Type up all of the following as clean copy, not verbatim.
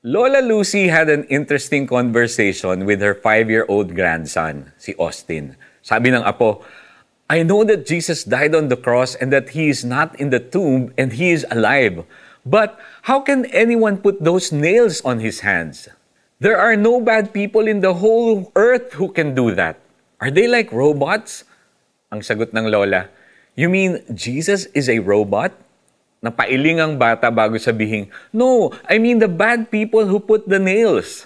Lola Lucy had an interesting conversation with her 5-year-old grandson, si Austin. Sabi ng apo, "I know that Jesus died on the cross and that He is not in the tomb and He is alive. But how can anyone put those nails on His hands? There are no bad people in the whole earth who can do that. Are they like robots?" Ang sagot ng Lola, "You mean Jesus is a robot?" Napailing ang bata bago sabihin, "No, I mean the bad people who put the nails."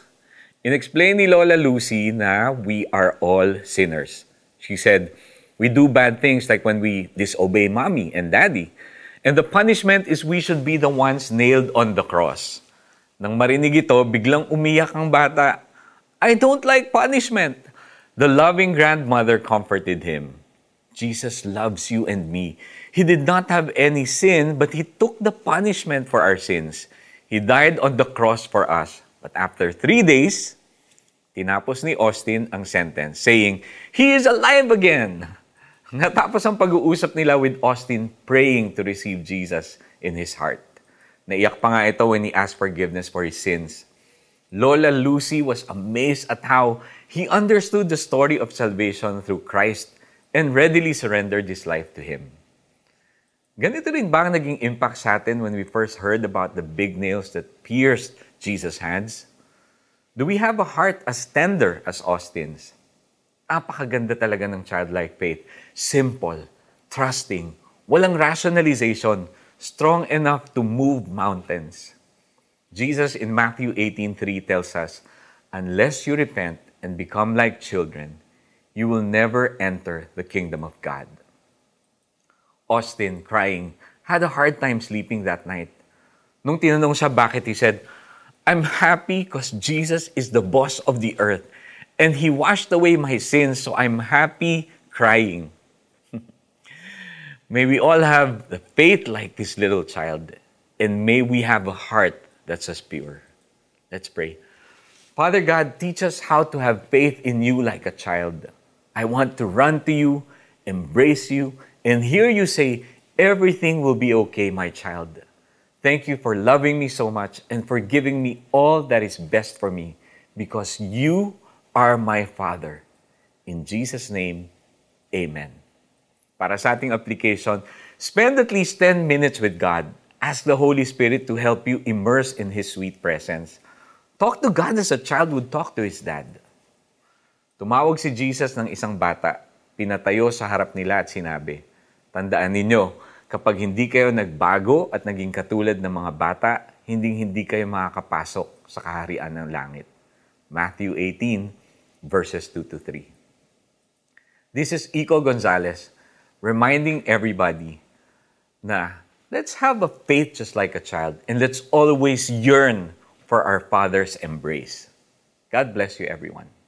Inexplain ni Lola Lucy na we are all sinners. She said, "We do bad things like when we disobey mommy and daddy. And the punishment is we should be the ones nailed on the cross." Nang marinig ito, biglang umiyak ang bata. "I don't like punishment." The loving grandmother comforted him. Jesus loves you and me. He did not have any sin, but He took the punishment for our sins. He died on the cross for us. But after 3 days, tinapos ni Austin ang sentence, saying, "He is alive again!" Natapos ang pag-uusap nila with Austin praying to receive Jesus in his heart. Naiyak pa nga ito when he asked forgiveness for his sins. Lola Lucy was amazed at how he understood the story of salvation through Christ and readily surrendered his life to Him. Ganito rin ba ang naging impact sa atin when we first heard about the big nails that pierced Jesus' hands? Do we have a heart as tender as Austin's? Napakaganda talaga ng childlike faith. Simple, trusting, walang rationalization, strong enough to move mountains. Jesus in Matthew 18:3 tells us, "Unless you repent and become like children, you will never enter the kingdom of God." Austin, crying, had a hard time sleeping that night. Nung tinanong siya bakit, he said, "I'm happy because Jesus is the boss of the earth and He washed away my sins, so I'm happy crying." May we all have the faith like this little child, and may we have a heart that's as pure. Let's pray. Father God, teach us how to have faith in You like a child. I want to run to You, embrace You, and hear You say, "Everything will be okay, my child." Thank You for loving me so much and for giving me all that is best for me, because You are my Father. In Jesus' name, Amen. Para sa ating application, spend at least 10 minutes with God. Ask the Holy Spirit to help you immerse in His sweet presence. Talk to God as a child would talk to his dad. Tumawag si Jesus ng isang bata. Pinatayo sa harap nila at sinabi, "Tandaan ninyo, kapag hindi kayo nagbago at naging katulad ng mga bata, hindi kayo makakapasok sa kaharian ng langit." Matthew 18, verses 2-3. This is Iko Gonzalez reminding everybody na let's have a faith just like a child and let's always yearn for our Father's embrace. God bless you, everyone.